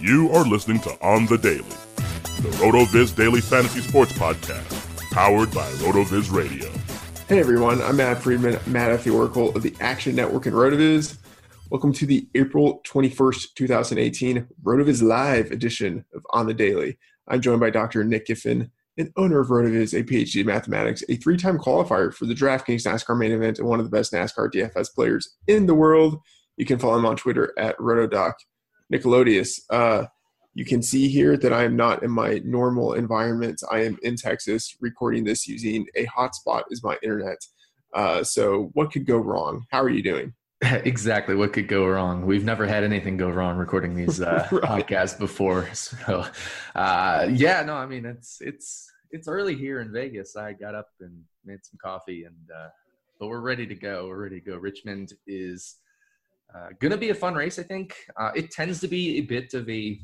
You are listening to On the Daily, the RotoViz Daily Fantasy Sports Podcast, powered by RotoViz Radio. Hey everyone, I'm Matt Friedman, Matt at the Oracle of the Action Network and RotoViz. Welcome to the April 21st, 2018 RotoViz Live edition of On the Daily. I'm joined by Dr. Nick Giffen, an owner of RotoViz, a PhD in mathematics, a three-time qualifier for the DraftKings NASCAR main event, and one of the best NASCAR DFS players in the world. You can follow him on Twitter at RotoDoc. Nickelodius, you can see here that I am not in my normal environment. I am in Texas recording this using a hotspot as my internet. So what could go wrong? How are you doing? Exactly. What could go wrong? We've never had anything go wrong recording these right. podcasts before. So I mean, it's early here in Vegas. I got up and made some coffee and, but we're ready to go. We're ready to go. Richmond is, going to be a fun race, I think. It tends to be a bit of a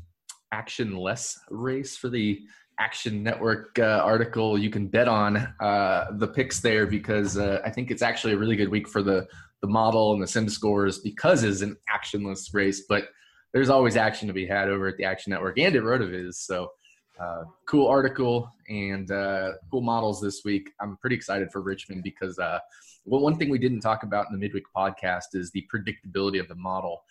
action-less race for the Action Network article. You can bet on the picks there because I think it's actually a really good week for the model and the sim scores because it's an actionless race. But there's always action to be had over at the Action Network and at RotoViz. So cool article and cool models this week. I'm pretty excited for Richmond because well, one thing we didn't talk about in the midweek podcast is the predictability of the model.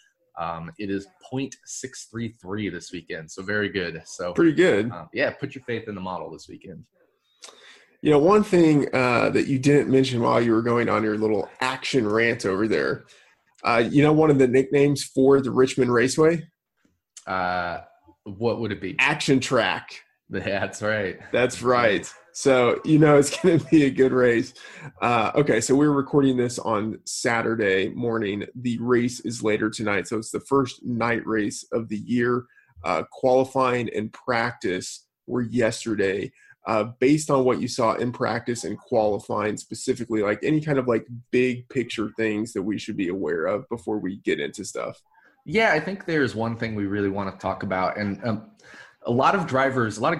It is 0.633 this weekend, so very good. So pretty good. Put your faith in the model this weekend. You know, one thing that you didn't mention while you were going on your little action rant over there, you know one of the nicknames for the Richmond Raceway? What would it be? Action Track. That's right. That's right. So, you know, it's going to be a good race. Okay, so we're recording this on Saturday morning. The race is later tonight, so it's the first night race of the year. Qualifying and practice were yesterday. Based on what you saw in practice and qualifying specifically, like any kind of like big picture things that we should be aware of before we get into stuff? Yeah, I think there's one thing we really want to talk about. And a lot of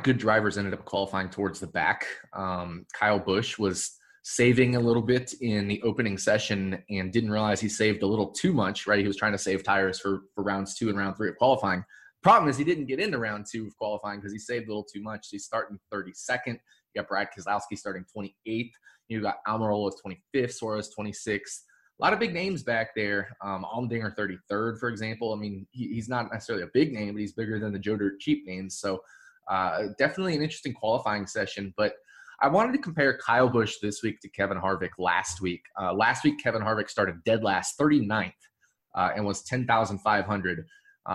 good drivers ended up qualifying towards the back. Kyle Busch was saving a little bit in the opening session and didn't realize he saved a little too much, right? He was trying to save tires for rounds two and round three of qualifying. Problem is he didn't get into round two of qualifying because he saved a little too much. So he's starting 32nd. You got Brad Keselowski starting 28th. You got Almirola 25th, Suarez 26th. a lot of big names back there. Allmendinger 33rd, for example. I mean, he's not necessarily a big name, but he's bigger than the Joe Dirt Cheap names. So definitely an interesting qualifying session. But I wanted to compare Kyle Busch this week to Kevin Harvick last week. Last week, Kevin Harvick started dead last, 39th, and was 10,500.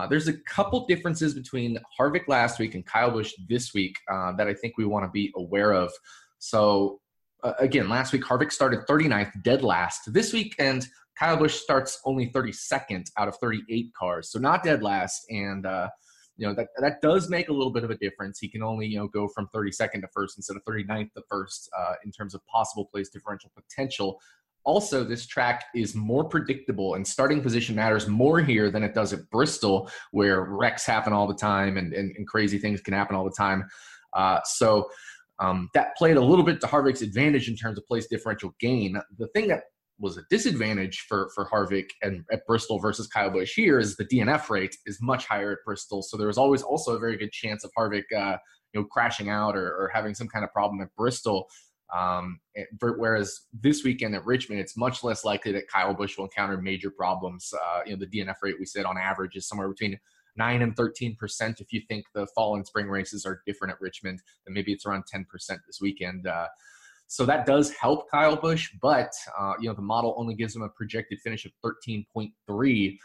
There's a couple differences between Harvick last week and Kyle Busch this week that I think we want to be aware of. So, again, last week, Harvick started 39th, dead last. This weekend, Kyle Busch starts only 32nd out of 38 cars, so not dead last. And, you know, that does make a little bit of a difference. He can only, you know, go from 32nd to first instead of 39th to first in terms of possible place differential potential. Also, this track is more predictable, and starting position matters more here than it does at Bristol, where wrecks happen all the time and crazy things can happen all the time. So that played a little bit to Harvick's advantage in terms of place differential gain. The thing that was a disadvantage for Harvick and at Bristol versus Kyle Busch here is the DNF rate is much higher at Bristol. So there was always also a very good chance of Harvick crashing out or having some kind of problem at Bristol. Whereas this weekend at Richmond, it's much less likely that Kyle Busch will encounter major problems. The DNF rate we said on average is somewhere between 9 and 13%. If you think the fall and spring races are different at Richmond, then maybe it's around 10% this weekend. So that does help Kyle Busch, but, the model only gives him a projected finish of 13.3.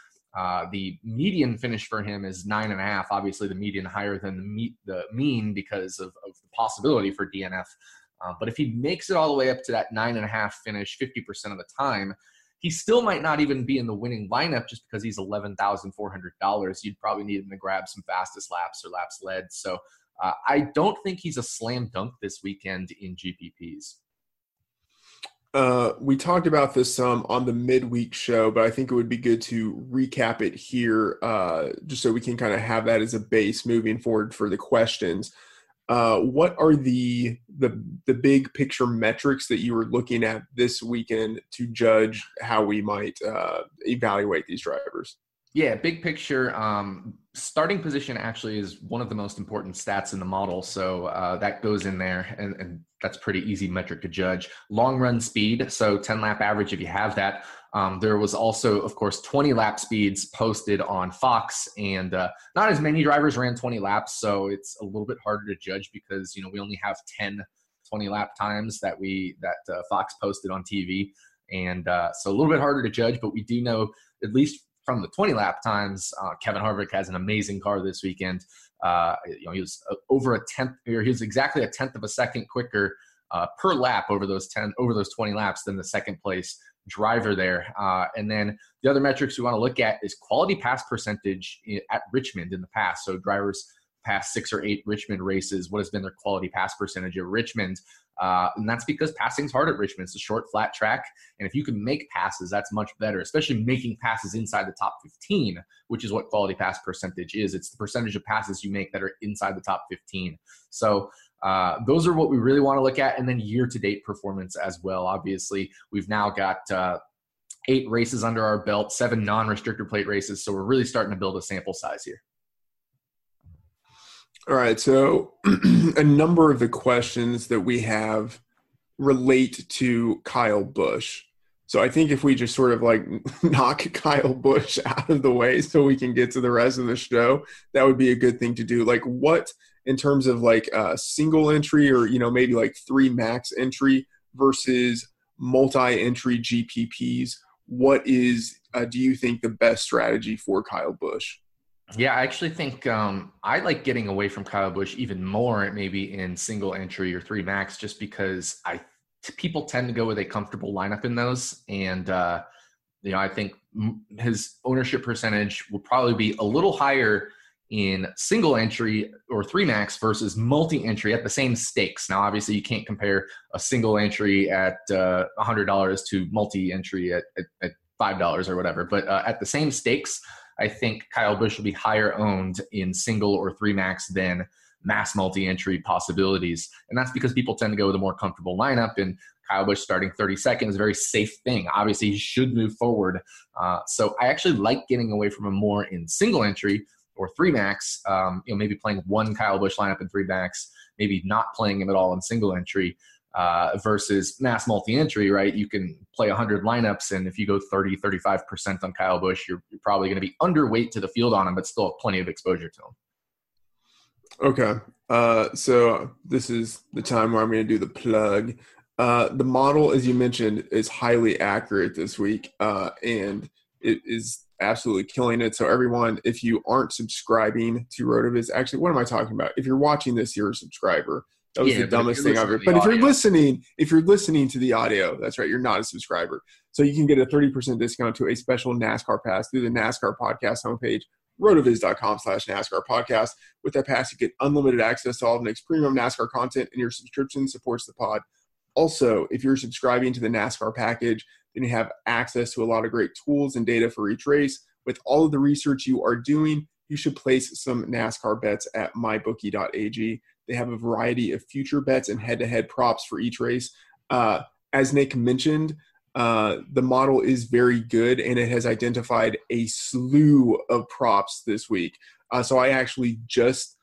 The median finish for him is 9.5. Obviously the median higher than the mean because of the possibility for DNF. But if he makes it all the way up to that 9.5 finish 50% of the time, he still might not even be in the winning lineup just because he's $11,400. You'd probably need him to grab some fastest laps or laps led. So I don't think he's a slam dunk this weekend in GPPs. We talked about this on the midweek show, but I think it would be good to recap it here just so we can kind of have that as a base moving forward for the questions. What are the big picture metrics that you were looking at this weekend to judge how we might evaluate these drivers? Yeah, big picture. Starting position actually is one of the most important stats in the model. So that goes in there, and that's pretty easy metric to judge. Long run speed, so 10-lap average if you have that. There was also, of course, 20-lap speeds posted on Fox, and not as many drivers ran 20 laps, so it's a little bit harder to judge because, we only have 10 20-lap times that Fox posted on TV. And so a little bit harder to judge, but we do know at least – from the 20-lap times, Kevin Harvick has an amazing car this weekend. He was over a tenth, or he was exactly a tenth of a second quicker per lap over those 20 laps than the second place driver there. And then the other metrics we want to look at is quality pass percentage at Richmond in the past. So drivers past 6 or 8 Richmond races, what has been their quality pass percentage at Richmond? And that's because passing's hard at Richmond. It's a short, flat track. And if you can make passes, that's much better, especially making passes inside the top 15, which is what quality pass percentage is. It's the percentage of passes you make that are inside the top 15. So those are what we really want to look at. And then year-to-date performance as well. Obviously, we've now got 8 races under our belt, 7 non-restricted plate races. So we're really starting to build a sample size here. All right, so a number of the questions that we have relate to Kyle Busch. So I think if we just sort of like knock Kyle Busch out of the way so we can get to the rest of the show, that would be a good thing to do. Like what, in terms of like a single entry or, maybe like 3 max entry versus multi-entry GPPs, what is, do you think the best strategy for Kyle Busch? Yeah, I actually think I like getting away from Kyle Busch even more maybe in single entry or 3 max just because people tend to go with a comfortable lineup in those. And, I think his ownership percentage will probably be a little higher in single entry or 3 max versus multi-entry at the same stakes. Now, obviously, you can't compare a single entry at $100 to multi-entry at $5 or whatever, but at the same stakes, I think Kyle Busch will be higher owned in single or 3 max than mass multi-entry possibilities. And that's because people tend to go with a more comfortable lineup, and Kyle Busch starting 32nd is a very safe thing. Obviously, he should move forward. So I actually like getting away from him more in single entry or 3 max, maybe playing one Kyle Busch lineup in 3 max, maybe not playing him at all in single entry. versus mass multi-entry, right? You can play 100 lineups, and if you go 30, 35% on Kyle Busch, you're probably going to be underweight to the field on him, but still have plenty of exposure to him. Okay. So this is the time where I'm going to do the plug. The model, as you mentioned, is highly accurate this week, and it is absolutely killing it. So everyone, if you aren't subscribing to RotoViz, actually, what am I talking about? If you're watching this, you're a subscriber. That was the dumbest thing ever. But if you're listening to the audio, that's right, you're not a subscriber. So you can get a 30% discount to a special NASCAR pass through the NASCAR podcast homepage, rotoviz.com/NASCAR podcast. With that pass, you get unlimited access to all of the next premium NASCAR content, and your subscription supports the pod. Also, if you're subscribing to the NASCAR package, then you have access to a lot of great tools and data for each race. With all of the research you are doing, you should place some NASCAR bets at mybookie.ag. They have a variety of future bets and head-to-head props for each race. As Nick mentioned, the model is very good, and it has identified a slew of props this week. So I actually just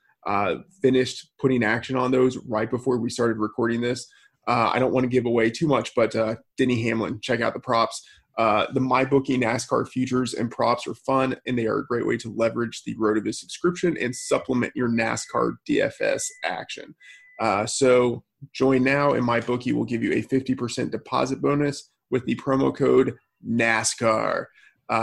finished putting action on those right before we started recording this. I don't want to give away too much, but Denny Hamlin, check out the props. The MyBookie NASCAR futures and props are fun, and they are a great way to leverage the RotoViz subscription and supplement your NASCAR DFS action. So join now, and MyBookie will give you a 50% deposit bonus with the promo code NASCAR.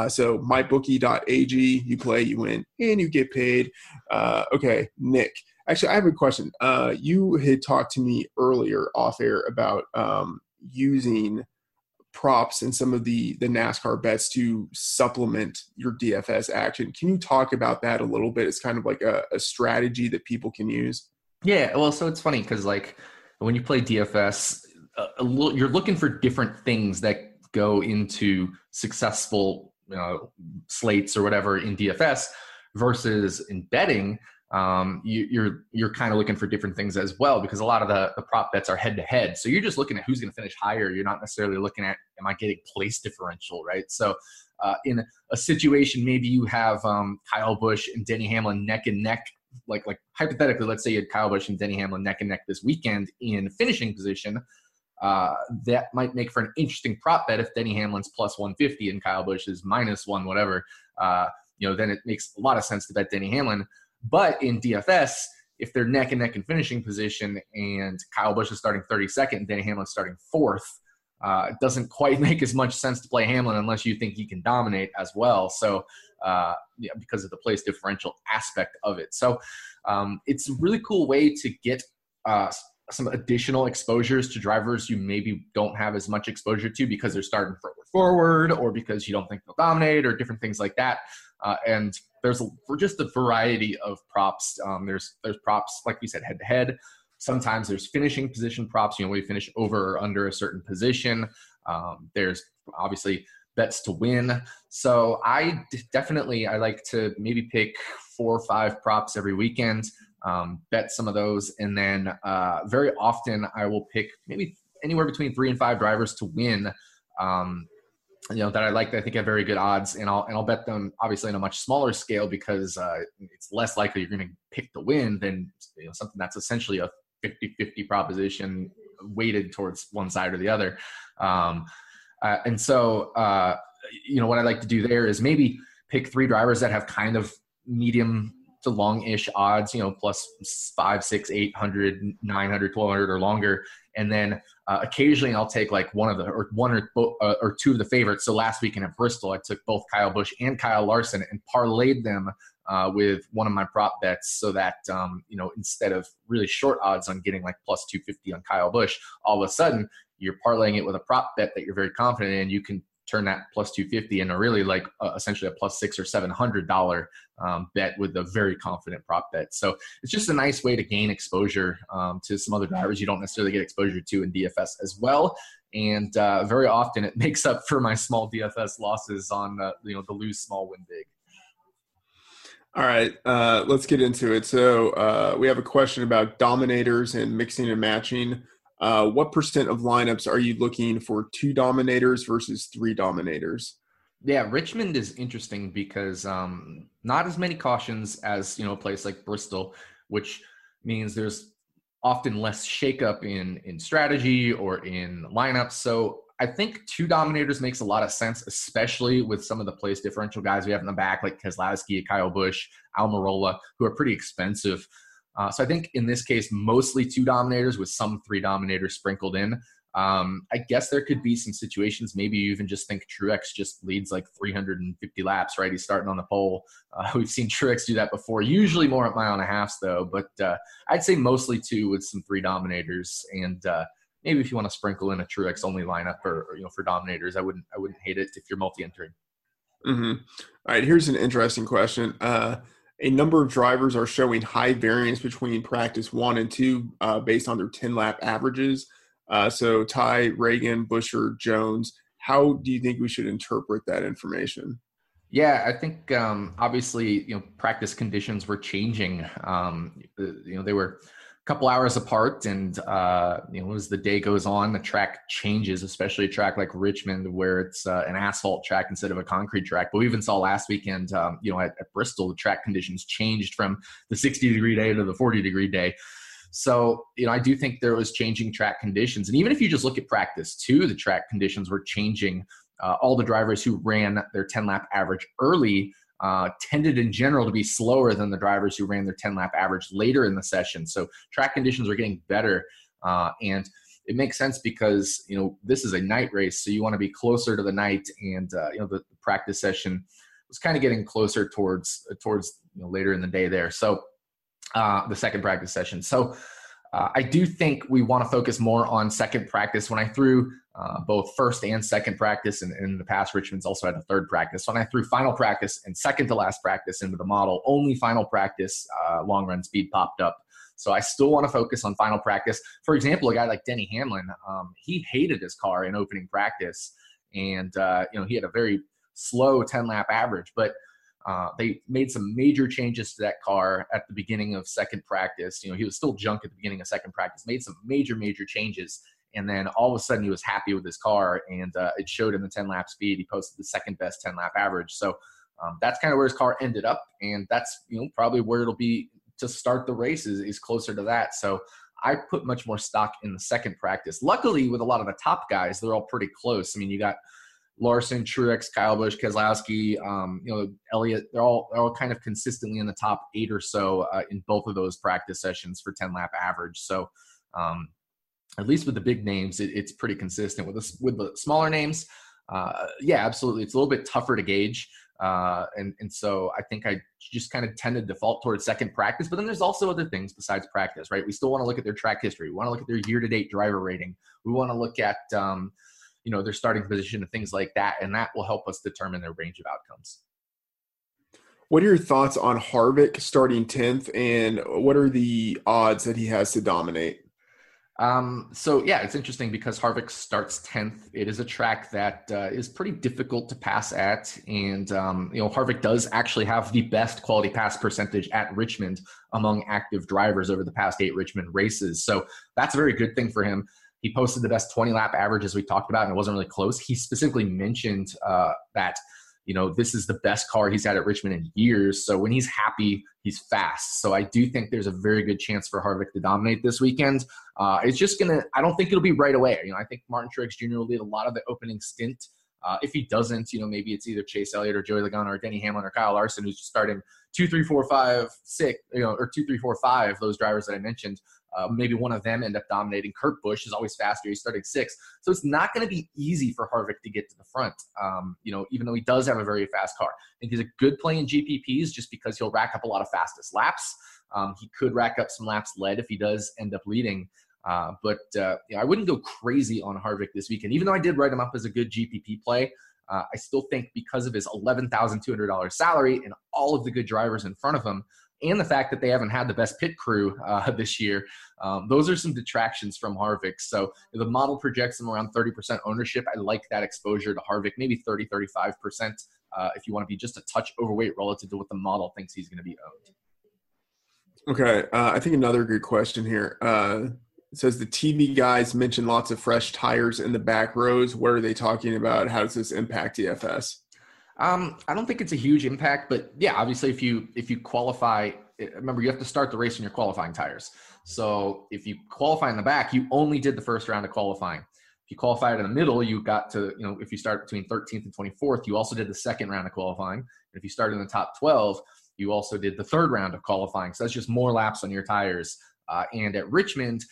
So mybookie.ag, you play, you win, and you get paid. Okay, Nick. Actually, I have a question. You had talked to me earlier off air about using props in some of the NASCAR bets to supplement your DFS action. Can you talk about that a little bit? It's kind of like a strategy that people can use. Yeah, well, so it's funny because like when you play DFS, you're looking for different things that go into successful slates or whatever in DFS versus in betting. You're kind of looking for different things as well, because a lot of the prop bets are head to head. So you're just looking at who's going to finish higher. You're not necessarily looking at, am I getting place differential, right? So in a situation, maybe you have Kyle Busch and Denny Hamlin neck and neck, like hypothetically, let's say you had Kyle Busch and Denny Hamlin neck and neck this weekend in finishing position. That might make for an interesting prop bet if Denny Hamlin's plus 150 and Kyle Busch is minus one, whatever, then it makes a lot of sense to bet Denny Hamlin. But in DFS, if they're neck and neck in finishing position and Kyle Busch is starting 32nd and Denny Hamlin's starting 4th, it doesn't quite make as much sense to play Hamlin unless you think he can dominate as well. So because of the place differential aspect of it. So it's a really cool way to get some additional exposures to drivers you maybe don't have as much exposure to because they're starting forward or because you don't think they'll dominate or different things like that. And there's just a variety of props. There's props, like we said, head to head. Sometimes there's finishing position props, we finish over or under a certain position. There's obviously bets to win. So I like to maybe pick 4 or 5 props every weekend, bet some of those. And then very often I will pick maybe anywhere between 3 and 5 drivers to win, that I like, that I think have very good odds, and I'll bet them obviously on a much smaller scale because it's less likely you're going to pick the win than something that's essentially a 50-50 proposition weighted towards one side or the other. What I like to do there is maybe pick 3 drivers that have kind of medium to long-ish odds, plus 5, 6, 800, 900, 1200 or longer. And then occasionally I'll take like one or two of the favorites. So last weekend at Bristol, I took both Kyle Busch and Kyle Larson and parlayed them with one of my prop bets so that, instead of really short odds on getting like plus 250 on Kyle Busch, all of a sudden you're parlaying it with a prop bet that you're very confident in. You can turn that plus 250 into really like essentially a plus $600 or $700 bet with a very confident prop bet. So it's just a nice way to gain exposure to some other drivers you don't necessarily get exposure to in DFS as well. And very often it makes up for my small DFS losses on the lose small, win big. All right, let's get into it. So we have a question about dominators and mixing and matching. What percent of lineups are you looking for 2 dominators versus 3 dominators? Yeah, Richmond is interesting because not as many cautions as, a place like Bristol, which means there's often less shakeup in strategy or in lineups. So I think two dominators makes a lot of sense, especially with some of the place differential guys we have in the back, like Keselowski, Kyle Busch, Almirola, who are pretty expensive. So I think in this case, mostly two dominators with some three dominators sprinkled in. I guess there could be some situations, maybe you even just think Truex just leads like 350 laps, right? He's starting on the pole. We've seen Truex do that before, usually more at 1.5 miles though, but I'd say mostly two with some three dominators. And maybe if you want to sprinkle in a Truex only lineup or you know, for dominators, I wouldn't hate it if you're multi-entering. Mm-hmm. All right, here's an interesting question. A number of drivers are showing high variance between practice 1 and 2 based on their 10-lap averages. So Ty, Reagan, Busher, Jones, how do you think we should interpret that information? Yeah, I think obviously, you know, practice conditions were changing. You know, they were a couple hours apart, and you know, as the day goes on, the track changes, especially a track like Richmond where it's an asphalt track instead of a concrete track. But we even saw last weekend, you know, at Bristol, the track conditions changed from the 60-degree day to the 40-degree day. So, you know, I do think there was changing track conditions. And even if you just look at practice too, the track conditions were changing. All the drivers who ran their 10-lap average early tended in general to be slower than the drivers who ran their 10-lap average later in the session. So track conditions were getting better. And it makes sense because, you know, this is a night race, so you want to be closer to the night. And, you know, the practice session was kind of getting closer towards you know, later in the day there. So the second practice session. So I do think we want to focus more on second practice. When I threw both first and second practice, and in the past, Richmond's also had a third practice. When I threw final practice and second to last practice into the model, only final practice long run speed popped up. So I still want to focus on final practice. For example, a guy like Denny Hamlin, he hated his car in opening practice, and you know, he had a very slow 10-lap average, but they made some major changes to that car at the beginning of second practice. You know, he was still junk at the beginning of second practice, made some major changes. And then all of a sudden he was happy with his car, and it showed in the 10-lap speed. He posted the second best 10-lap average. So that's kind of where his car ended up. And that's, you know, probably where it'll be to start the race is closer to that. So I put much more stock in the second practice. Luckily, with a lot of the top guys, they're all pretty close. I mean, you got Larson, Truex, Kyle Busch, Keselowski, you know, Elliott, they're all kind of consistently in the top 8 or so in both of those practice sessions for 10-lap average. So at least with the big names, it's pretty consistent. With the smaller names, yeah, absolutely. It's a little bit tougher to gauge. And so I think I just kind of tend to default towards second practice. But then there's also other things besides practice, right? We still want to look at their track history. We want to look at their year-to-date driver rating. We want to look at you know, their starting position and things like that. And that will help us determine their range of outcomes. What are your thoughts on Harvick starting 10th, and what are the odds that he has to dominate? So yeah, it's interesting because Harvick starts 10th. It is a track that is pretty difficult to pass at. And, you know, Harvick does actually have the best quality pass percentage at Richmond among active drivers over the past 8 Richmond races. So that's a very good thing for him. He posted the best 20-lap average, as we talked about, and it wasn't really close. He specifically mentioned that, you know, this is the best car he's had at Richmond in years. So when he's happy, he's fast. So I do think there's a very good chance for Harvick to dominate this weekend. It's just going to – I don't think it'll be right away. You know, I think Martin Truex Jr. will lead a lot of the opening stint. If he doesn't, you know, maybe it's either Chase Elliott or Joey Logano or Denny Hamlin or Kyle Larson, who's just starting 2, 3, 4, 5, 6, you know, or 2, 3, 4, 5, those drivers that I mentioned. Maybe one of them end up dominating. Kurt Busch is always faster. He's starting 6th. So it's not going to be easy for Harvick to get to the front, you know, even though he does have a very fast car. I think he's a good play in GPPs just because he'll rack up a lot of fastest laps. He could rack up some laps led if he does end up leading. But you know, I wouldn't go crazy on Harvick this weekend. Even though I did write him up as a good GPP play, I still think because of his $11,200 salary and all of the good drivers in front of him, and the fact that they haven't had the best pit crew this year, those are some detractions from Harvick. So the model projects him around 30% ownership. I like that exposure to Harvick, maybe 30, 35%, if you want to be just a touch overweight relative to what the model thinks he's going to be owned. Okay, I think another good question here. It says the TV guys mentioned lots of fresh tires in the back rows. What are they talking about? How does this impact DFS? I don't think it's a huge impact, but yeah, obviously if you qualify, remember you have to start the race in your qualifying tires. So if you qualify in the back, you only did the first round of qualifying. If you qualified in the middle, you got to, you know, if you start between 13th and 24th, you also did the second round of qualifying. And if you started in the top 12, you also did the third round of qualifying. So that's just more laps on your tires. And at Richmond,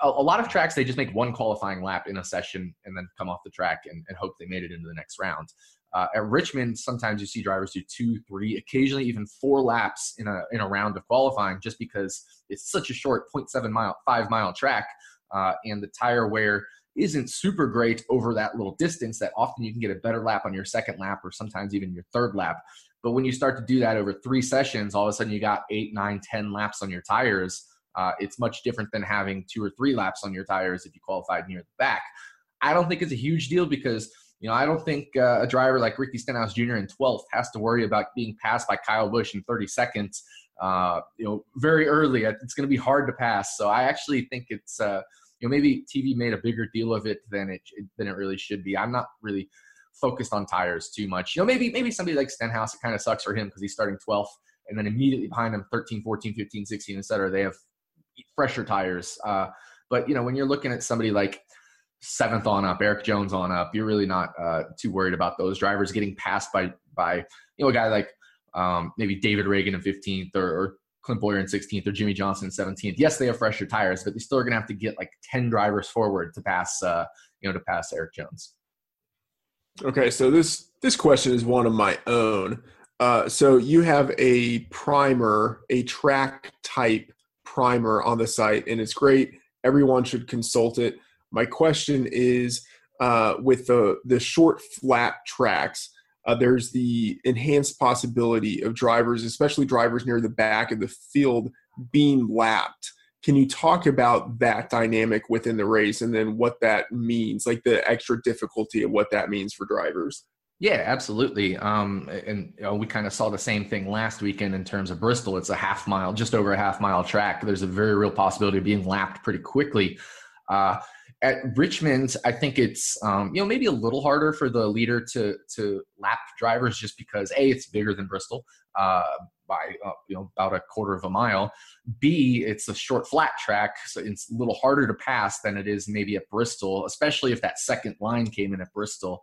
a lot of tracks, they just make one qualifying lap in a session and then come off the track and hope they made it into the next round. At Richmond, sometimes you see drivers do 2, 3, occasionally even 4 laps in a round of qualifying, just because it's such a short 5 mile track, and the tire wear isn't super great over that little distance that often you can get a better lap on your second lap or sometimes even your third lap. But when you start to do that over 3 sessions, all of a sudden you got 8, 9, 10 laps on your tires. It's much different than having 2 or 3 laps on your tires if you qualified near the back. I don't think it's a huge deal because, you know, I don't think a driver like Ricky Stenhouse Jr. in 12th has to worry about being passed by Kyle Busch in 30 seconds, you know, very early. It's going to be hard to pass. So I actually think it's, you know, maybe TV made a bigger deal of it than it really should be. I'm not really focused on tires too much. You know, maybe somebody like Stenhouse, it kind of sucks for him because he's starting 12th and then immediately behind him 13, 14, 15, 16, et cetera. They have fresher tires. But, you know, when you're looking at somebody like 7th on up, Eric Jones on up, you're really not too worried about those drivers getting passed by you know, a guy like maybe David Reagan in 15th or Clint Bowyer in 16th or Jimmy Johnson in 17th. Yes, they have fresher tires, but they still are going to have to get like 10 drivers forward to pass, you know, to pass Eric Jones. Okay, so this question is one of my own. So you have a primer, a track type primer on the site, and it's great. Everyone should consult it. My question is, with the short flat tracks, there's the enhanced possibility of drivers, especially drivers near the back of the field, being lapped. Can you talk about that dynamic within the race and then what that means, like the extra difficulty of what that means for drivers? Yeah, absolutely. And you know, we kind of saw the same thing last weekend in terms of Bristol. It's a half mile, just over a half mile track. There's a very real possibility of being lapped pretty quickly. At Richmond, I think it's, you know, maybe a little harder for the leader to lap drivers just because, A, it's bigger than Bristol by, you know, about a quarter of a mile. B, it's a short flat track, so it's a little harder to pass than it is maybe at Bristol, especially if that second line came in at Bristol.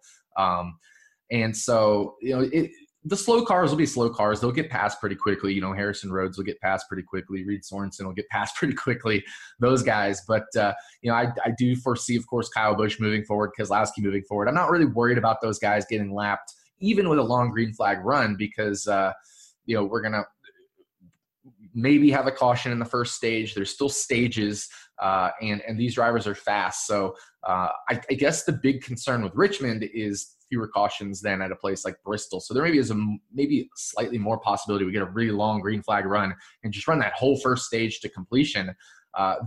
And so, you know, the slow cars will be slow cars. They'll get passed pretty quickly. You know, Harrison Rhodes will get passed pretty quickly. Reed Sorensen will get passed pretty quickly, those guys. But, you know, I do foresee, of course, Kyle Busch moving forward, Keselowski moving forward. I'm not really worried about those guys getting lapped, even with a long green flag run, because, you know, we're going to maybe have a caution in the first stage. There's still stages, and these drivers are fast. So I guess the big concern with Richmond is fewer cautions than at a place like Bristol. So there maybe slightly more possibility we get a really long green flag run and just run that whole first stage to completion.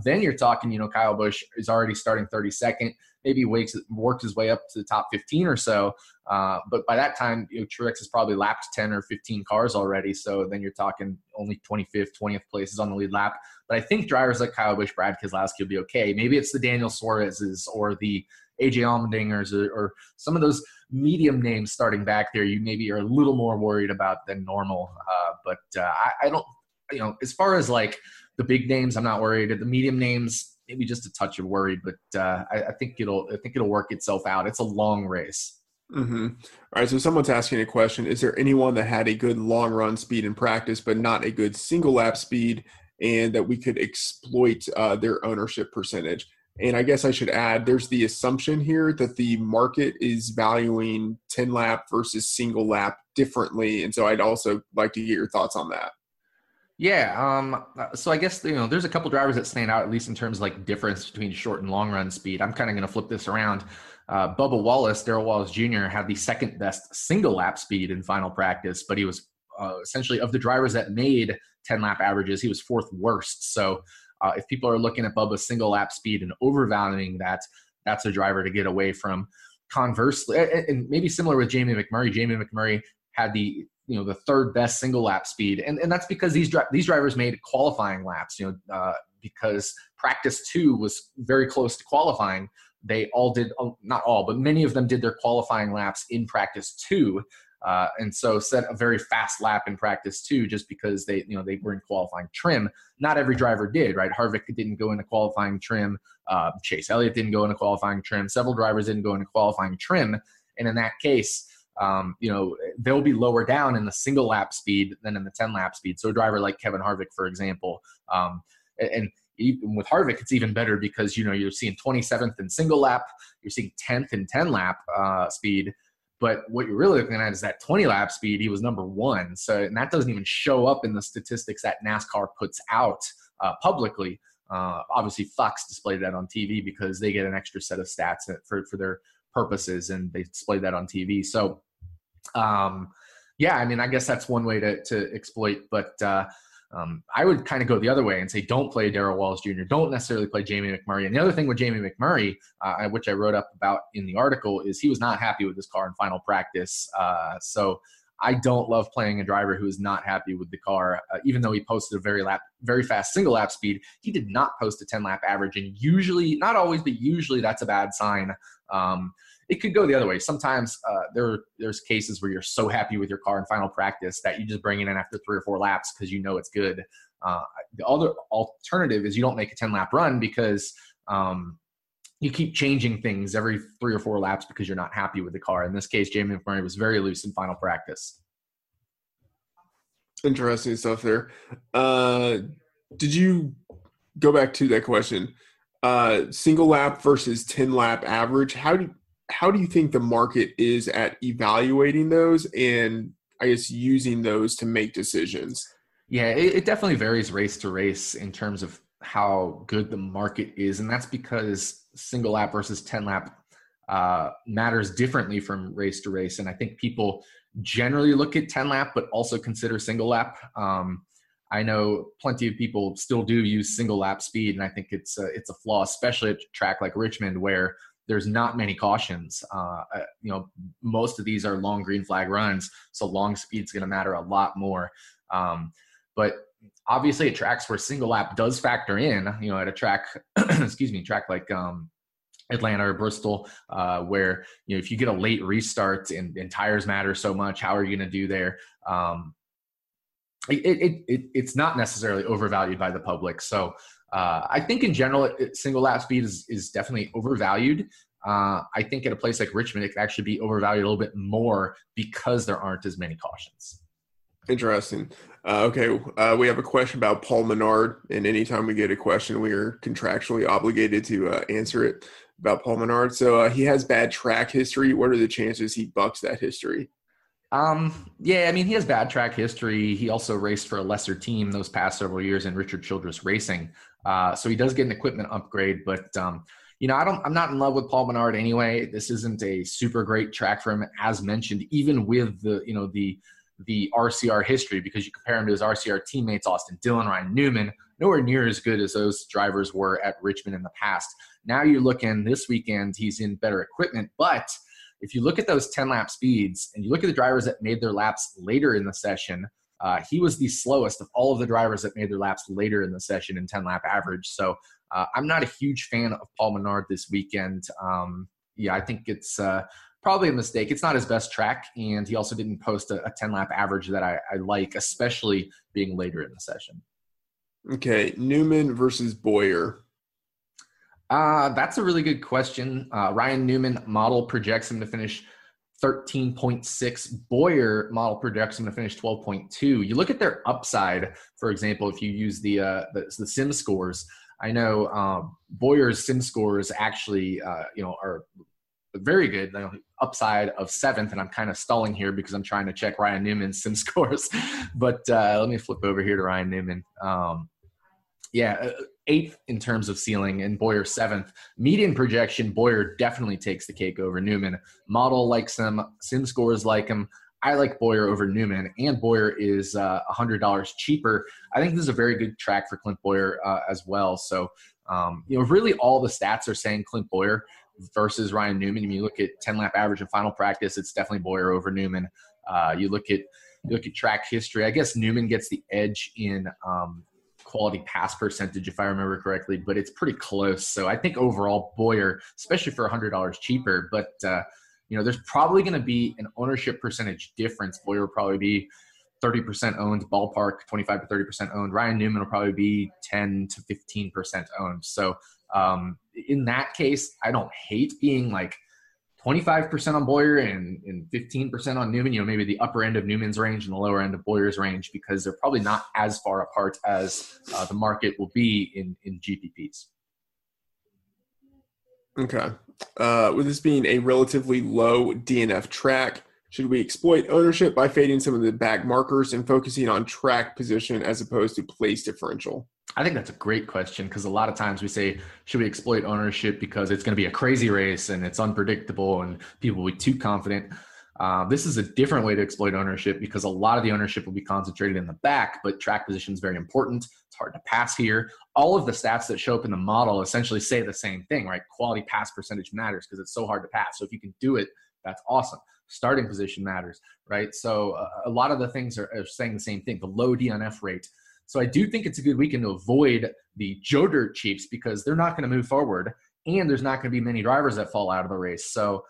Then you're talking, you know, Kyle Busch is already starting 32nd, maybe worked his way up to the top 15 or so. But by that time, you know, Truex has probably lapped 10 or 15 cars already. So then you're talking only 25th, 20th places on the lead lap. But I think drivers like Kyle Busch, Brad Keselowski will be okay. Maybe it's the Daniel Suarez's or the AJ Allmendinger's or some of those medium names starting back there you maybe are a little more worried about than normal. But I don't, you know, as far as like the big names, I'm not worried. The medium names, maybe just a touch of worried, but I think it'll work itself out. It's a long race. Mm-hmm. All right, so someone's asking a question. Is there anyone that had a good long run speed in practice but not a good single lap speed and that we could exploit their ownership percentage? And I guess I should add, there's the assumption here that the market is valuing 10 lap versus single lap differently. And so I'd also like to get your thoughts on that. Yeah. So I guess, you know, there's a couple drivers that stand out, at least in terms of like difference between short and long run speed. I'm kind of going to flip this around. Bubba Wallace, Darrell Wallace Jr. had the second best single lap speed in final practice, but he was essentially of the drivers that made 10 lap averages, he was fourth worst. So if people are looking at Bubba's single lap speed and overvaluing that, that's a driver to get away from. Conversely, and maybe similar with Jamie McMurray. Jamie McMurray had the, you know, the third best single lap speed, and that's because these drivers made qualifying laps. You know, because practice 2 was very close to qualifying. They all did, not all, but many of them did their qualifying laps in practice 2. And so set a very fast lap in practice too, just because they were in qualifying trim. Not every driver did, right? Harvick didn't go into qualifying trim. Chase Elliott didn't go into qualifying trim. Several drivers didn't go into qualifying trim. And in that case, they'll be lower down in the single lap speed than in the 10 lap speed. So a driver like Kevin Harvick, for example, and even with Harvick, it's even better because, you're seeing 27th in single lap, you're seeing 10th in 10 lap speed. But what you're really looking at is that 20 lap speed. He was number one. So, and that doesn't even show up in the statistics that NASCAR puts out publicly. Obviously, Fox displayed that on TV because they get an extra set of stats for their purposes, and they displayed that on TV. So, I guess that's one way to exploit. But I would kind of go the other way and say, don't play Darrell Wallace Jr. Don't necessarily play Jamie McMurray. And the other thing with Jamie McMurray, which I wrote up about in the article, is he was not happy with his car in final practice. So I don't love playing a driver who is not happy with the car. Even though he posted a very fast single lap speed, he did not post a 10 lap average. And usually, not always, but usually that's a bad sign. It could go the other way. Sometimes there's cases where you're so happy with your car in final practice that you just bring it in after 3 or 4 laps because you know it's good. The other alternative is you don't make a 10-lap run because you keep changing things every 3 or 4 laps because you're not happy with the car. In this case, Jamie McMurray was very loose in final practice. Interesting stuff there. Did you go back to that question? Single lap versus 10-lap average. How do you think the market is at evaluating those and, I guess, using those to make decisions? Yeah, it definitely varies race to race in terms of how good the market is. And that's because single lap versus 10 lap matters differently from race to race. And I think people generally look at 10 lap, but also consider single lap. I know plenty of people still do use single lap speed. And I think it's a flaw, especially at a track like Richmond, where there's not many cautions. Most of these are long green flag runs, so long speed's going to matter a lot more. But obviously at tracks where single lap does factor in, at a track, track like Atlanta or Bristol, where, if you get a late restart and tires matter so much, how are you going to do there? It's not necessarily overvalued by the public. So, I think in general, single lap speed is definitely overvalued. I think at a place like Richmond, it could actually be overvalued a little bit more because there aren't as many cautions. Interesting. Okay. We have a question about Paul Menard, and anytime we get a question, we are contractually obligated to answer it about Paul Menard. So he has bad track history. What are the chances he bucks that history? He has bad track history. He also raced for a lesser team those past several years in Richard Childress Racing. So he does get an equipment upgrade, but, I'm not in love with Paul Menard anyway. This isn't a super great track for him, as mentioned, even with the RCR history, because you compare him to his RCR teammates, Austin Dillon, Ryan Newman, nowhere near as good as those drivers were at Richmond in the past. Now you're looking this weekend, he's in better equipment, but if you look at those 10-lap speeds and you look at the drivers that made their laps later in the session, he was the slowest of all of the drivers that made their laps later in the session in 10-lap average. So I'm not a huge fan of Paul Menard this weekend. I think it's probably a mistake. It's not his best track, and he also didn't post a 10-lap average that I like, especially being later in the session. Okay, Newman versus Bowyer. That's a really good question. Ryan Newman model projects him to finish 13.6. Bowyer model projects him to finish 12.2. You look at their upside, for example, if you use the sim scores. I know Bowyer's sim scores actually are very good, upside of 7th, and I'm kind of stalling here because I'm trying to check Ryan Newman's sim scores. But let me flip over here to Ryan Newman. 8th in terms of ceiling, and Bowyer 7th. Median projection, Bowyer definitely takes the cake over Newman. Model likes him. Sim scores like him. I like Bowyer over Newman, and Bowyer is $100 cheaper. I think this is a very good track for Clint Bowyer as well. So, really all the stats are saying Clint Bowyer versus Ryan Newman. I mean, you look at 10-lap average in final practice, it's definitely Bowyer over Newman. You look at track history. I guess Newman gets the edge in quality pass percentage, if I remember correctly, but it's pretty close. So I think overall Bowyer, especially for $100 cheaper, but You know, there's probably going to be an ownership percentage difference. Bowyer will probably be 30% owned, ballpark 25 to 30% owned. Ryan Newman will probably be 10 to 15% owned. So in that case, I don't hate being like 25% on Bowyer and 15% on Newman, you know, maybe the upper end of Newman's range and the lower end of Bowyer's range, because they're probably not as far apart as the market will be in GPPs. Okay. With this being a relatively low DNF track, should we exploit ownership by fading some of the back markers and focusing on track position as opposed to place differential? I think that's a great question, because a lot of times we say, should we exploit ownership because it's going to be a crazy race and it's unpredictable and people will be too confident. This is a different way to exploit ownership, because a lot of the ownership will be concentrated in the back, but track position is very important. It's hard to pass here. All of the stats that show up in the model essentially say the same thing, right? Quality pass percentage matters because it's so hard to pass. So if you can do it, that's awesome. Starting position matters, right? So a lot of the things are saying the same thing, the low DNF rate. So I do think it's a good weekend to avoid the Joe Dirt Chiefs, because they're not going to move forward and there's not going to be many drivers that fall out of the race. So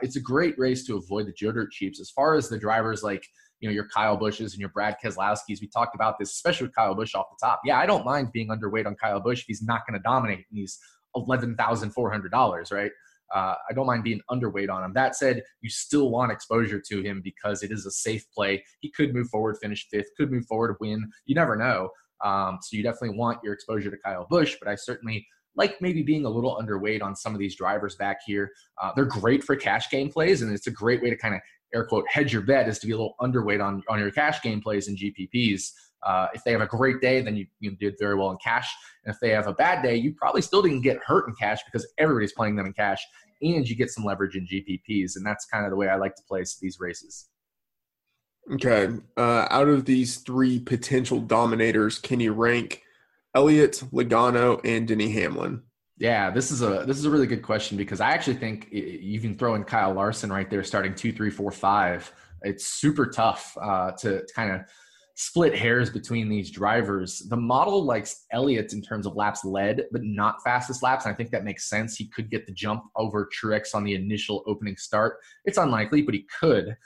it's a great race to avoid the Joe Dirt Chiefs. As far as the drivers like, you know, your Kyle Busches and your Brad Keselowskis, we talked about this, especially with Kyle Busch off the top. Yeah, I don't mind being underweight on Kyle Busch if he's not going to dominate and he's $11,400, right? I don't mind being underweight on him. That said, you still want exposure to him because it is a safe play. He could move forward, finish fifth, could move forward, win. You never know. So you definitely want your exposure to Kyle Busch, but I certainly like maybe being a little underweight on some of these drivers back here. They're great for cash game plays, and it's a great way to kind of air quote hedge your bet, is to be a little underweight on your cash game plays and GPPs. If they have a great day, then you did very well in cash. And if they have a bad day, you probably still didn't get hurt in cash because everybody's playing them in cash, and you get some leverage in GPPs. And that's kind of the way I like to place these races. Okay. Out of these three potential dominators, can you rank Elliott, Logano, and Denny Hamlin? Yeah, this is a really good question, because I actually think you can throw in Kyle Larson right there, starting 2, 3, 4, 5. It's super tough to kind of split hairs between these drivers. The model likes Elliott in terms of laps led, but not fastest laps. And I think that makes sense. He could get the jump over Truex on the initial opening start. It's unlikely, but he could.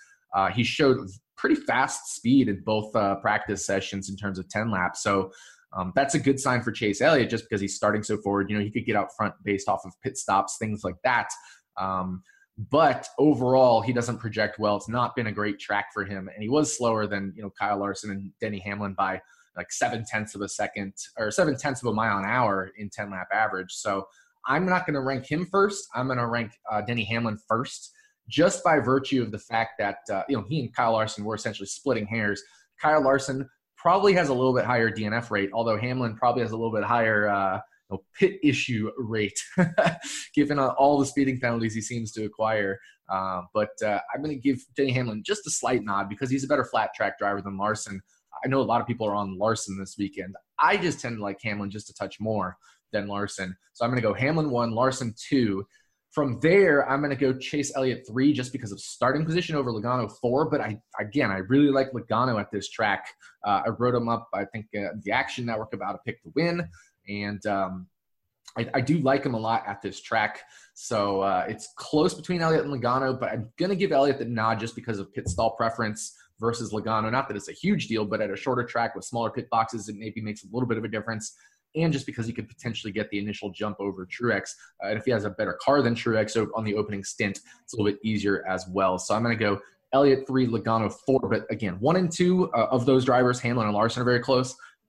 He showed pretty fast speed in both practice sessions in terms of 10 laps. So that's a good sign for Chase Elliott, just because he's starting so forward. You know, he could get out front based off of pit stops, things like that. But overall, he doesn't project well. It's not been a great track for him. And he was slower than, you know, Kyle Larson and Denny Hamlin by like 7/10 of a mile an hour in 10 lap average. So I'm not going to rank him first. I'm going to rank Denny Hamlin first, just by virtue of the fact that, you know, he and Kyle Larson were essentially splitting hairs. Kyle Larson probably has a little bit higher DNF rate, although Hamlin probably has a little bit higher pit issue rate, given all the speeding penalties he seems to acquire. But I'm going to give Denny Hamlin just a slight nod, because he's a better flat track driver than Larson. I know a lot of people are on Larson this weekend. I just tend to like Hamlin just a touch more than Larson. So I'm going to go Hamlin 1, Larson 2. From there, I'm going to go Chase Elliott 3, just because of starting position over Logano 4. But I really like Logano at this track. I wrote him up, I think, the Action Network about a pick to win. And I do like him a lot at this track. So it's close between Elliott and Logano, but I'm going to give Elliott the nod just because of pit stall preference versus Logano. Not that it's a huge deal, but at a shorter track with smaller pit boxes, it maybe makes a little bit of a difference. And just because he could potentially get the initial jump over Truex. And if he has a better car than Truex on the opening stint, it's a little bit easier as well. So I'm going to go Elliott 3, Logano 4. But again, 1 and 2 of those drivers, Hamlin and Larson, are very close.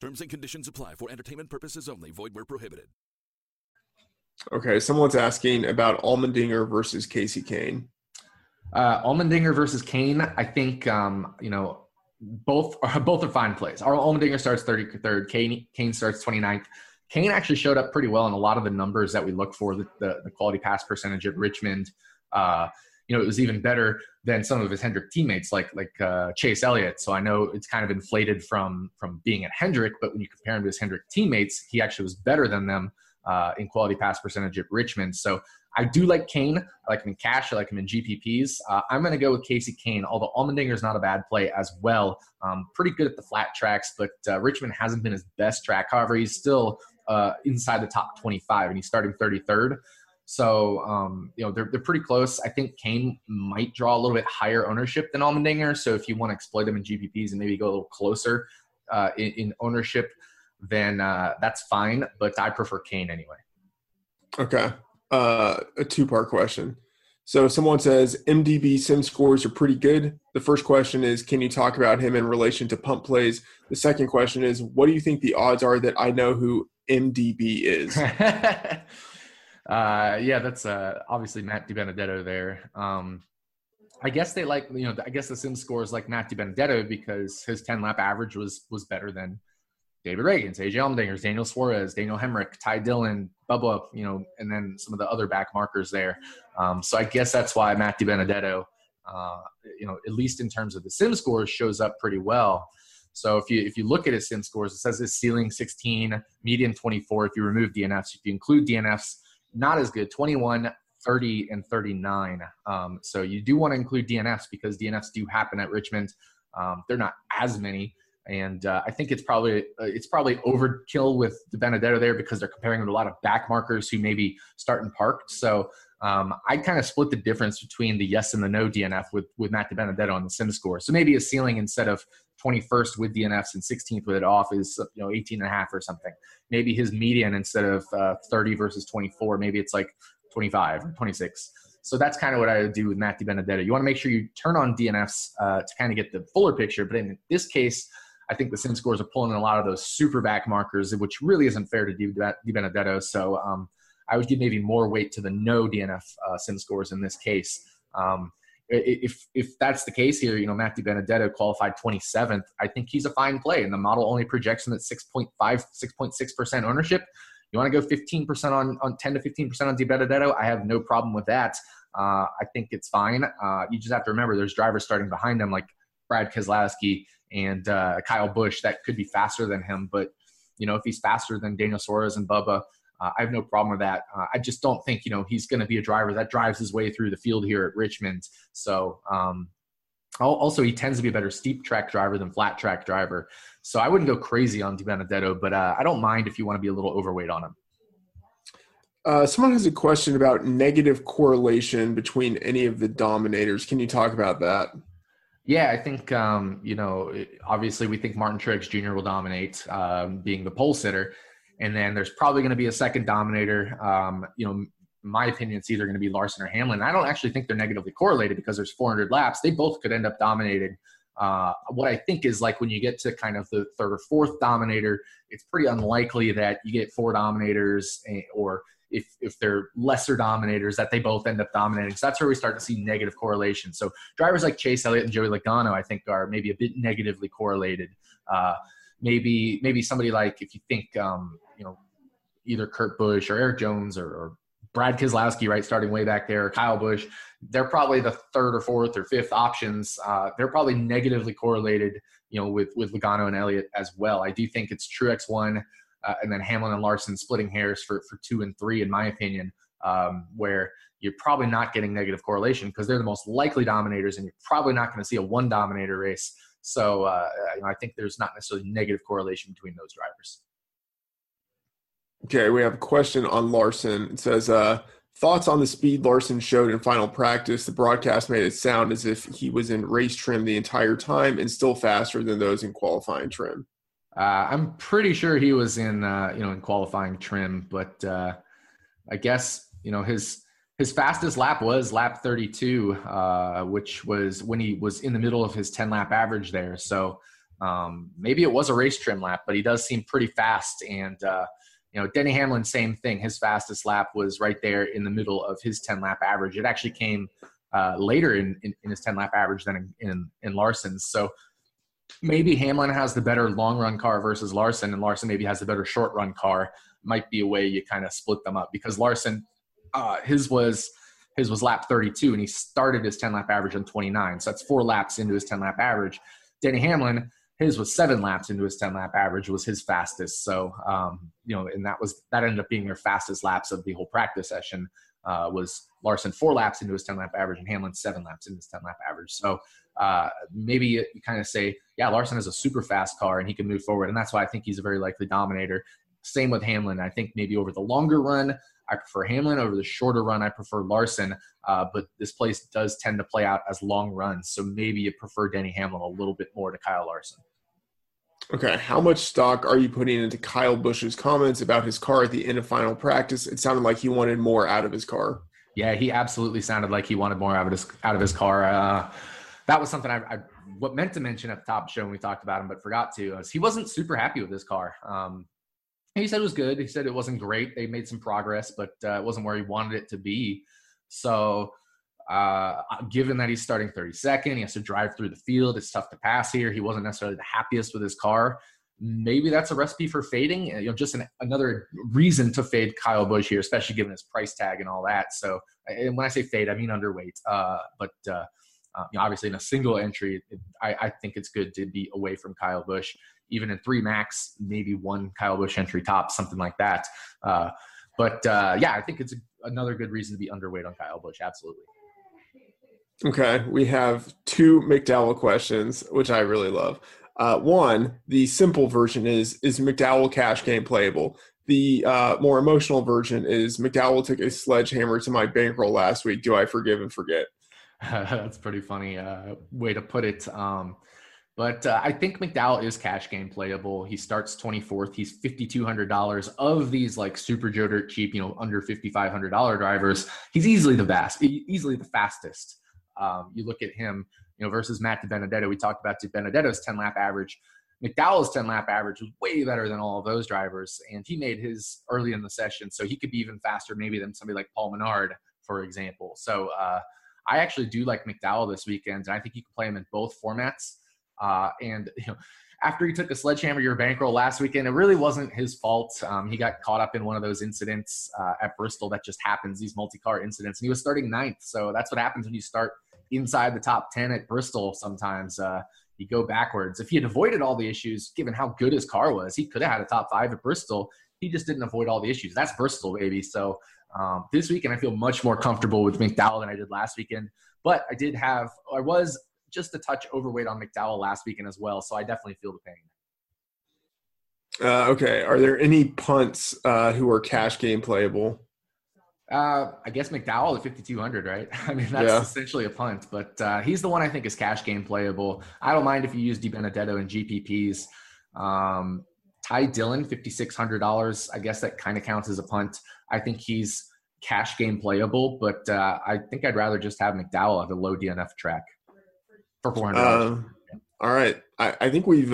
Terms and conditions apply. For entertainment purposes only. Void where prohibited. Okay, someone's asking about Allmendinger versus Kasey Kahne. Allmendinger versus Kahne, I think, both are fine plays. Allmendinger starts 33rd. Kahne starts 29th. Kahne actually showed up pretty well in a lot of the numbers that we look for, the quality pass percentage at Richmond. It was even better than some of his Hendrick teammates like Chase Elliott. So I know it's kind of inflated from being at Hendrick, but when you compare him to his Hendrick teammates, he actually was better than them in quality pass percentage at Richmond. So I do like Kahne. I like him in cash. I like him in GPPs. I'm going to go with Kasey Kahne, although Allmendinger is not a bad play as well. Pretty good at the flat tracks, but Richmond hasn't been his best track. However, he's still inside the top 25, and he's starting 33rd. So, they're pretty close. I think Kahne might draw a little bit higher ownership than Allmendinger. So if you want to exploit them in GPPs and maybe go a little closer in ownership, then that's fine. But I prefer Kahne anyway. Okay. A two-part question. So someone says, MDB sim scores are pretty good. The first question is, can you talk about him in relation to pump plays? The second question is, what do you think the odds are that I know who MDB is? That's obviously Matt DiBenedetto there. I guess they like, the sim scores like Matt DiBenedetto because his 10-lap average was better than David Reagan's, AJ Allmendinger's, Daniel Suarez, Daniel Hemrick, Ty Dillon, Bubba, and then some of the other back markers there. So I guess that's why Matt DiBenedetto, at least in terms of the sim scores, shows up pretty well. So if you look at his sim scores, it says his ceiling 16, median 24. If you remove DNFs, if you include DNFs, not as good, 21, 30, and 39. So you do want to include DNFs because DNFs do happen at Richmond. They're not as many. And I think it's probably overkill with DiBenedetto there because they're comparing him to a lot of back markers who maybe start and park. So I kind of split the difference between the yes and the no DNF with Matt DiBenedetto on the sim score. So maybe a ceiling instead of 21st with DNFs and 16th with it off is 18.5 or something. Maybe his median instead of 30 versus 24, maybe it's like 25 or 26. So that's kind of what I would do with Matt DiBenedetto. You want to make sure you turn on DNFs to kind of get the fuller picture. But in this case, I think the sim scores are pulling in a lot of those super back markers, which really isn't fair to DiBenedetto. So I would give maybe more weight to the no DNF sim scores in this case. If that's the case here, Matt DiBenedetto qualified 27th. I think he's a fine play, and the model only projects him at 6.6% ownership. You want to go 15% 10 to 15% on DiBenedetto? I have no problem with that. I think it's fine. You just have to remember there's drivers starting behind him like Brad Keselowski and Kyle Busch that could be faster than him. But, if he's faster than Daniel Suarez and Bubba, I have no problem with that. I just don't think, he's going to be a driver that drives his way through the field here at Richmond. So also he tends to be a better steep track driver than flat track driver. So I wouldn't go crazy on DiBenedetto, but I don't mind if you want to be a little overweight on him. Someone has a question about negative correlation between any of the dominators. Can you talk about that? Yeah, I think, obviously we think Martin Truex Jr. will dominate being the pole sitter. And then there's probably going to be a second dominator. In my opinion, it's either going to be Larson or Hamlin. I don't actually think they're negatively correlated because there's 400 laps. They both could end up dominating. What I think is like when you get to kind of the third or fourth dominator, it's pretty unlikely that you get four dominators or if they're lesser dominators, that they both end up dominating. So that's where we start to see negative correlation. So drivers like Chase Elliott and Joey Logano, I think, are maybe a bit negatively correlated. Maybe somebody like, if you think, either Kurt Busch or Eric Jones or Brad Keselowski, right, starting way back there, or Kyle Busch, they're probably the third or fourth or fifth options. They're probably negatively correlated, with Logano and Elliott as well. I do think it's Truex 1, and then Hamlin and Larson splitting hairs for 2 and 3, in my opinion, where you're probably not getting negative correlation because they're the most likely dominators, and you're probably not going to see a one dominator race. So I think there's not necessarily negative correlation between those drivers. Okay, we have a question on Larson. It says, thoughts on the speed Larson showed in final practice. The broadcast made it sound as if he was in race trim the entire time and still faster than those in qualifying trim. I'm pretty sure he was in in qualifying trim, but I guess, his His fastest lap was lap 32, which was when he was in the middle of his 10-lap average there. So maybe it was a race trim lap, but he does seem pretty fast. And, you know, Denny Hamlin, same thing. His fastest lap was right there in the middle of his 10-lap average. It actually came later in his 10-lap average than in Larson's. So maybe Hamlin has the better long-run car versus Larson, and Larson maybe has the better short-run car. Might be a way you kind of split them up, because Larson – his was lap 32, and he started his 10-lap average on 29. So that's 4 laps into his 10-lap average. Denny Hamlin, his was 7 laps into his 10-lap average, was his fastest. So, you know, and that ended up being their fastest laps of the whole practice session, was Larson 4 laps into his 10-lap average and Hamlin 7 laps into his 10-lap average. So maybe you kind of say, yeah, Larson has a super fast car and he can move forward. And that's why I think he's a very likely dominator. Same with Hamlin. I think maybe over the longer run, I prefer Hamlin. Over the shorter run, I prefer Larson. But this place does tend to play out as long runs. So maybe you prefer Denny Hamlin a little bit more to Kyle Larson. Okay. How much stock are you putting into Kyle Busch's comments about his car at the end of final practice? It sounded like he wanted more out of his car. Yeah, he absolutely sounded like he wanted more out of his car. That was something I meant to mention at the top of the show when we talked about him, but forgot to. He wasn't super happy with his car. He said it was good. He said it wasn't great. They made some progress, but it wasn't where he wanted it to be. So given that he's starting 32nd, he has to drive through the field. It's tough to pass here. He wasn't necessarily the happiest with his car. Maybe that's a recipe for fading, you know, just another reason to fade Kyle Busch here, especially given his price tag and all that. So, and when I say fade, I mean underweight. You know, obviously in a single entry, I think it's good to be away from Kyle Busch. Even in 3 max, maybe 1 Kyle Busch entry top, something like that. Yeah, I think it's another good reason to be underweight on Kyle Busch. Absolutely. Okay. We have 2 McDowell questions, which I really love. One, the simple version is McDowell cash game playable? The more emotional version is McDowell took a sledgehammer to my bankroll last week. Do I forgive and forget? That's pretty funny way to put it. But I think McDowell is cash game playable. He starts 24th. He's $5,200 of these like super Joe Dirt cheap, you know, under $5,500 drivers. He's easily the fastest. You look at him, you know, versus Matt DiBenedetto. We talked about DiBenedetto's 10-lap average. McDowell's 10-lap average was way better than all of those drivers, and he made his early in the session, so he could be even faster maybe than somebody like Paul Menard, for example. So I actually do like McDowell this weekend, and I think you can play him in both formats. And you know, after he took a sledgehammer to your bankroll last weekend, it really wasn't his fault. He got caught up in one of those incidents at Bristol that just happens, these multi-car incidents. And he was starting 9th, so that's what happens when you start inside the top 10 at Bristol sometimes. You go backwards. If he had avoided all the issues, given how good his car was, he could have had a top 5 at Bristol. He just didn't avoid all the issues. That's Bristol, baby. So this weekend I feel much more comfortable with McDowell than I did last weekend. But I was just a touch overweight on McDowell last weekend as well, so I definitely feel the pain. Okay. Are there any punts who are cash game playable? I guess McDowell at 5,200, right? I mean, that's essentially a punt, but he's the one I think is cash game playable. I don't mind if you use DiBenedetto and GPPs. Ty Dillon, $5,600. I guess that kind of counts as a punt. I think he's cash game playable, but I think I'd rather just have McDowell at a low DNF track. For $400. All right. I think we've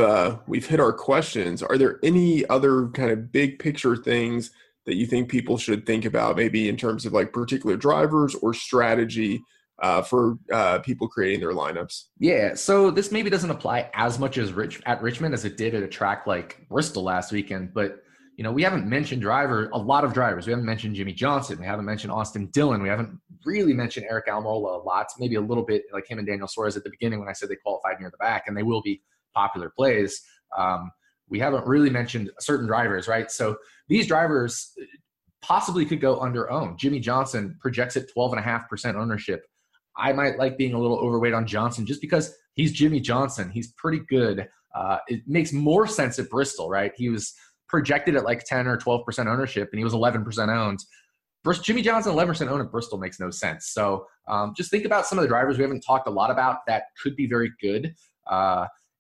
hit our questions. Are there any other kind of big picture things that you think people should think about, maybe in terms of like particular drivers or strategy for people creating their lineups? Yeah. So this maybe doesn't apply as much as at Richmond as it did at a track like Bristol last weekend, but you know, we haven't mentioned a lot of drivers. We haven't mentioned Jimmy Johnson. We haven't mentioned Austin Dillon. We haven't really mentioned Erik Almirola a lot. Maybe a little bit like him and Daniel Suarez at the beginning when I said they qualified near the back, and they will be popular plays. We haven't really mentioned certain drivers, right? So these drivers possibly could go under owned. Jimmy Johnson projects at 12.5% ownership. I might like being a little overweight on Johnson just because he's Jimmy Johnson. He's pretty good. It makes more sense at Bristol, right? He was projected at like 10 or 12% ownership, and he was 11% owned. Jimmy Johnson, 11% owned at Bristol makes no sense. So just think about some of the drivers we haven't talked a lot about that could be very good,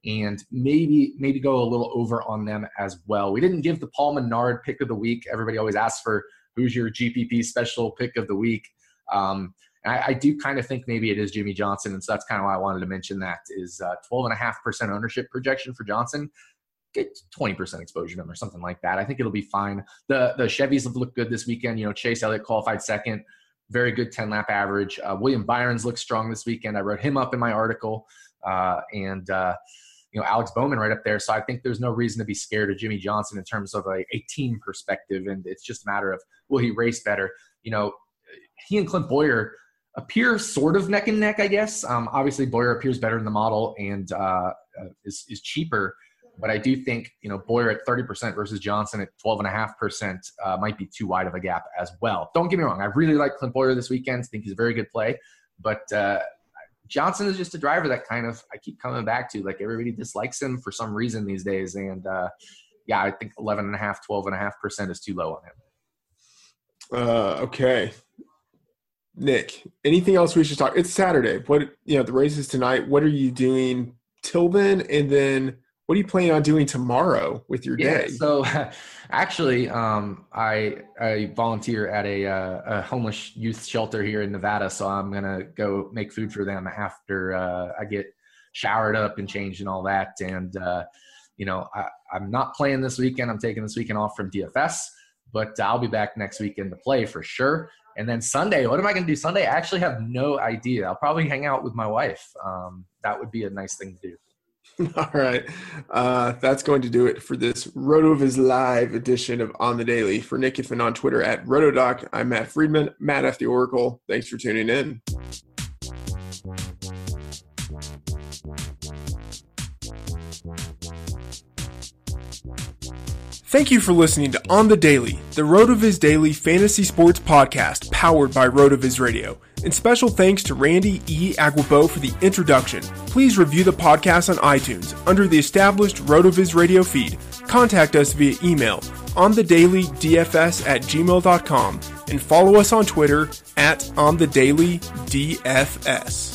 and maybe go a little over on them as well. We didn't give the Paul Menard pick of the week. Everybody always asks for who's your GPP special pick of the week. I do kind of think maybe it is Jimmy Johnson, and so that's kind of why I wanted to mention that is 12.5% ownership projection for Johnson. Get 20% exposure to him or something like that. I think it'll be fine. The Chevys have looked good this weekend. You know, Chase Elliott qualified second, very good 10-lap average. William Byron's looked strong this weekend. I wrote him up in my article, and Alex Bowman right up there. So I think there's no reason to be scared of Jimmy Johnson in terms of a team perspective, and it's just a matter of will he race better. You know, he and Clint Bowyer appear sort of neck and neck, I guess. Obviously, Bowyer appears better in the model and is cheaper. But I do think, you know, Bowyer at 30% versus Johnson at 12.5% might be too wide of a gap as well. Don't get me wrong. I really like Clint Bowyer this weekend. I think he's a very good play. But Johnson is just a driver that kind of I keep coming back to. Like, everybody dislikes him for some reason these days. And, I think 11.5%, 12.5% is too low on him. Okay. Nick, anything else we should talk? It's Saturday. The race is tonight. What are you doing till then? And then – what are you planning on doing tomorrow with your day? So actually, I volunteer at a homeless youth shelter here in Nevada. So I'm going to go make food for them after I get showered up and changed and all that. And, I'm not playing this weekend. I'm taking this weekend off from DFS, but I'll be back next weekend to play for sure. And then Sunday, what am I going to do Sunday? I actually have no idea. I'll probably hang out with my wife. That would be a nice thing to do. All right. That's going to do it for this RotoViz Live edition of On the Daily. For Nick Kiffin on Twitter at RotoDoc, I'm Matt Friedman, Matt F. The Oracle. Thanks for tuning in. Thank you for listening to On the Daily, the RotoViz Daily Fantasy Sports Podcast powered by RotoViz Radio. And special thanks to Randy E. Aguabo for the introduction. Please review the podcast on iTunes under the established RotoViz Radio feed. Contact us via email onthedailydfs@gmail.com and follow us on Twitter at onthedailydfs.